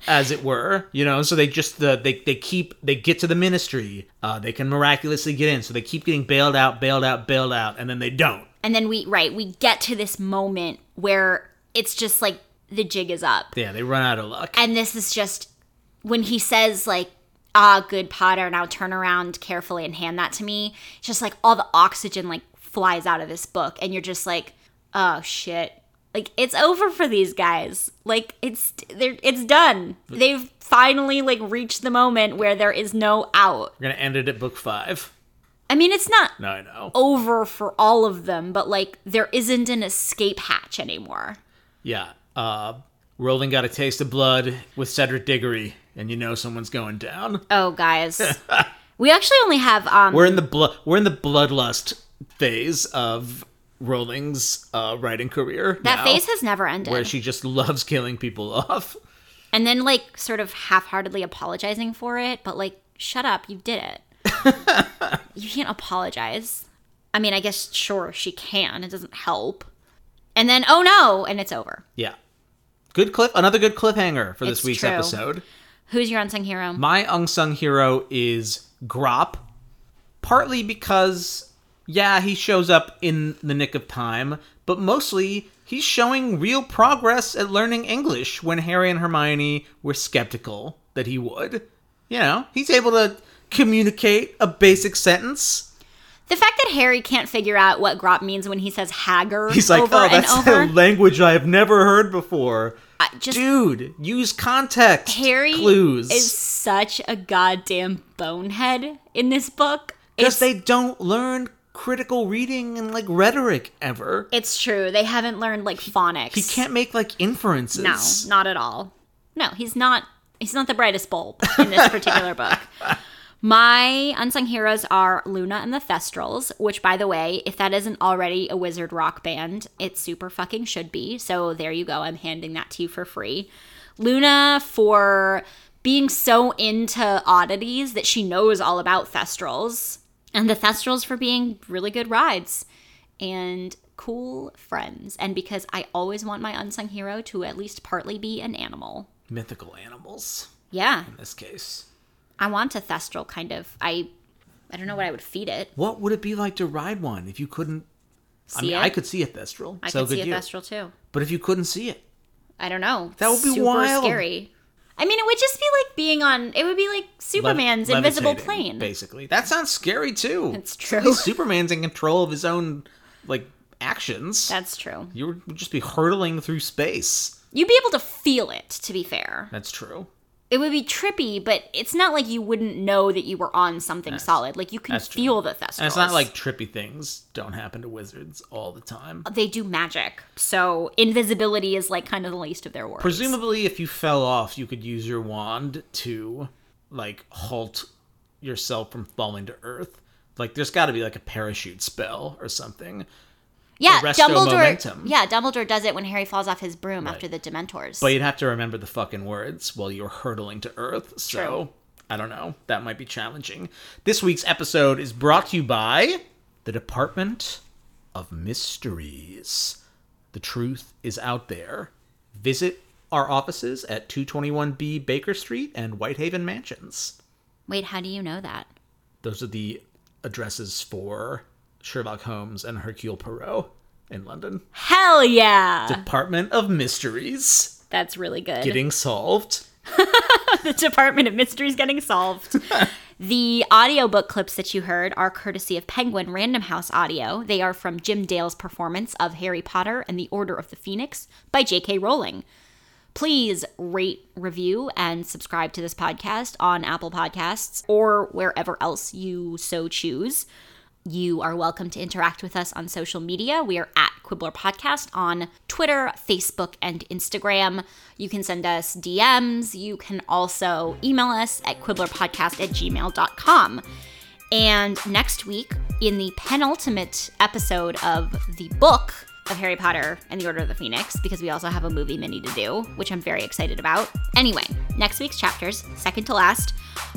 as it were, you know, so they just, uh, they, they keep, they get to the Ministry, uh, they can miraculously get in, so they keep getting bailed out, bailed out, bailed out, and then they don't. And then we, right, we get to this moment where it's just like, the jig is up. Yeah, they run out of luck. And this is just, when he says like, ah, good Potter, now turn around carefully and hand that to me, it's just like, all the oxygen like, flies out of this book, and you're just like, oh shit. Like, it's over for these guys. Like, it's they're it's done. They've finally, like, reached the moment where there is no out. We're going to end it at book five. I mean, it's not no, I know. over for all of them, but, like, there isn't an escape hatch anymore. Yeah. Uh, Rowling got a taste of blood with Cedric Diggory, and you know someone's going down. Oh, guys. We actually only have... Um, we're in the blo- We're in the bloodlust phase of... Rowling's uh, writing career. That now, phase has never ended. Where she just loves killing people off. And then, like, sort of half-heartedly apologizing for it, but, like, shut up, you did it. You can't apologize. I mean, I guess, sure, she can. It doesn't help. And then, oh no, and it's over. Yeah. Good cliff. Another good cliffhanger for it's this week's true. episode. Who's your unsung hero? My unsung hero is Grawp, partly because... Yeah, he shows up in the nick of time, but mostly he's showing real progress at learning English when Harry and Hermione were skeptical that he would. You know, he's able to communicate a basic sentence. The fact that Harry can't figure out what Grawp means when he says Hagger he's like, over oh, and over. He's like, oh, that's a language I have never heard before. Uh, just Dude, use context Harry clues. Harry is such a goddamn bonehead in this book. Because they don't learn critical reading and like rhetoric ever. It's true. They haven't learned like phonics. He can't make like inferences. No, not at all. No, he's not he's not the brightest bulb in this particular book. My unsung heroes are Luna and the Thestrals, which by the way, if that isn't already a wizard rock band, it super fucking should be. So there you go. I'm handing that to you for free. Luna for being so into oddities that she knows all about Thestrals. And the Thestrals for being really good rides and cool friends. And because I always want my unsung hero to at least partly be an animal. Mythical animals. Yeah. In this case. I want a Thestral kind of. I I don't know what I would feed it. What would it be like to ride one if you couldn't? See I mean, it? I could see a Thestral. I so could see a you. Thestral too. But if you couldn't see it? I don't know. That would be Super wild. Super scary. I mean, it would just be like being on, it would be like Superman's Le- invisible plane. Basically. That sounds scary, too. It's true. At least Superman's in control of his own, like, actions. That's true. You would just be hurtling through space. You'd be able to feel it, to be fair. That's true. It would be trippy, but it's not like you wouldn't know that you were on something that's, solid. Like, you can feel the Thestrals. And it's not like trippy things don't happen to wizards all the time. They do magic, so invisibility is, like, kind of the least of their worries. Presumably, if you fell off, you could use your wand to, like, halt yourself from falling to Earth. Like, there's got to be, like, a parachute spell or something. Yeah, Dumbledore. Yeah, Dumbledore does it when Harry falls off his broom right. after the Dementors. But you'd have to remember the fucking words while you're hurtling to Earth. So True. I don't know. That might be challenging. This week's episode is brought to you by the Department of Mysteries. The truth is out there. Visit our offices at two twenty-one B Baker Street and Whitehaven Mansions. Wait, how do you know that? Those are the addresses for Sherlock Holmes and Hercule Poirot in London. Hell yeah! Department of Mysteries. That's really good. Getting solved. The Department of Mysteries getting solved. The audiobook clips that you heard are courtesy of Penguin Random House Audio. They are from Jim Dale's performance of Harry Potter and the Order of the Phoenix by J K Rowling. Please rate, review, and subscribe to this podcast on Apple Podcasts or wherever else you so choose. You are welcome to interact with us on social media. We are at Quibbler Podcast on Twitter, Facebook, and Instagram. You can send us D Ms. You can also email us at quibblerpodcast at gmail dot com. And next week, in the penultimate episode of the book of Harry Potter and the Order of the Phoenix, because we also have a movie mini to do, which I'm very excited about. Anyway, next week's chapters, second to last,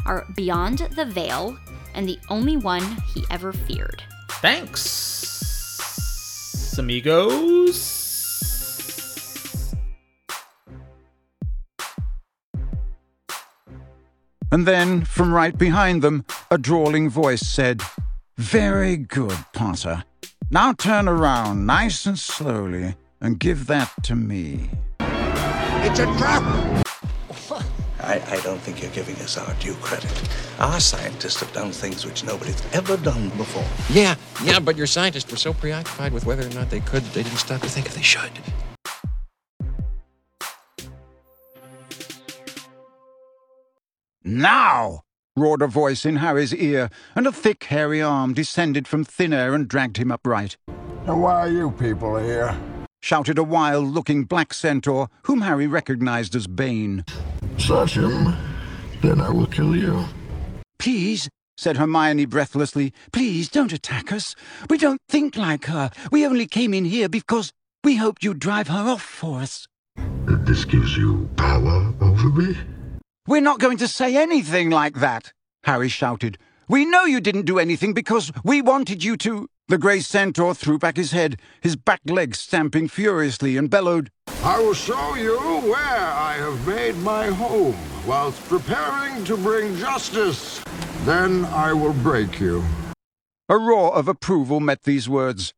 are Beyond the Veil, and the only one he ever feared. Thanks, amigos. And then, from right behind them, a drawling voice said, "Very good, Potter. Now turn around nice and slowly and give that to me." It's a trap! I, I don't think you're giving us our due credit. Our scientists have done things which nobody's ever done before. Yeah, yeah, but your scientists were so preoccupied with whether or not they could that they didn't stop to think if they should. "Now!" roared a voice in Harry's ear, and a thick, hairy arm descended from thin air and dragged him upright. "Now why are you people here?" shouted a wild-looking black centaur, whom Harry recognized as Bane. "Search him, then I will kill you." "Please," said Hermione breathlessly, "please don't attack us. We don't think like her. We only came in here because we hoped you'd drive her off for us." "This gives you power over me?" "We're not going to say anything like that," Harry shouted. "We know you didn't do anything because we wanted you to—" The grey centaur threw back his head, his back legs stamping furiously, and bellowed, "I will show you where I have made my home, whilst preparing to bring justice. Then I will break you." A roar of approval met these words.